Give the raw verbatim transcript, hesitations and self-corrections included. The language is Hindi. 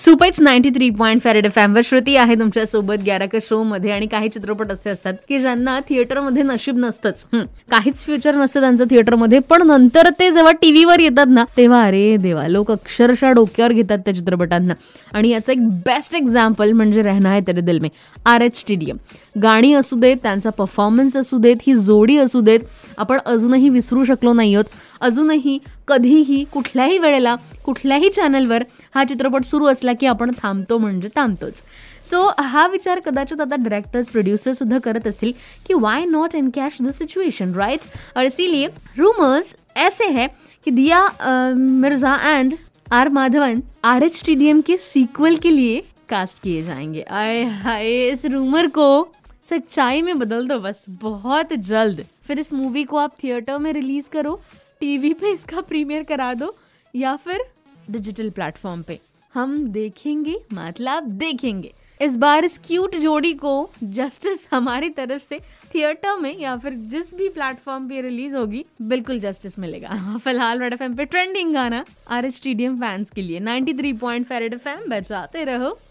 Super it's ninety three point five red F M वर श्रुती आहे तुमच्यासोबत ग्याराका शो मध्ये. आणि काही चित्रपट असे असतात की ज्यांना थिएटरमध्ये नशीब नसतंच, काहीच फ्युचर नसतं त्यांचं थिएटरमध्ये, पण नंतर ते जेव्हा टीव्हीवर येतात ना तेव्हा अरे देवा, लोक अक्षरशः डोक्यावर घेतात त्या चित्रपटांना. आणि याचं एक बेस्ट एक्झाम्पल म्हणजे रहना है तेरे दिल में, R H T D M. गाणी असू देत, त्यांचा परफॉर्मन्स असू देत, ही जोडी असू देत, आपण अजूनही विसरू शकलो नाही आहोत. अजूनही कधीही कुठल्याही वेळेला कुठल्याही चॅनलवर हा चित्रपट सुरू असला की आपण थांबतो म्हणजे थांबतोच. सो हा विचार कदाचित आता डायरेक्टर्स प्रोड्युसरसुद्धा करत असतील की why not encash the situation, right. और इसीलिए रूमर्स ऐसे हैं कि Dia Mirza and R Madhavan R H T D M के सीक्वल के लिए कास्ट किए जाएंगे. आय हाय, इस रूमर को सच्चाई में बदल दो बस बहुत जल्द. फिर इस मूवी को आप थिएटर में रिलीज करो, टीवी पे इसका प्रीमियर करा दो, या फिर डिजिटल प्लेटफॉर्म पे. हम देखेंगे, मतलब देखेंगे. इस बार इस क्यूट जोड़ी को जस्टिस हमारी तरफ से, थिएटर में या फिर जिस भी प्लेटफॉर्म पे रिलीज होगी बिल्कुल जस्टिस मिलेगा. फिलहाल रेड एफ एम पे ट्रेंडिंग गाना R H T D M fans के लिए. Ninety three point five red F M बजाते रहो.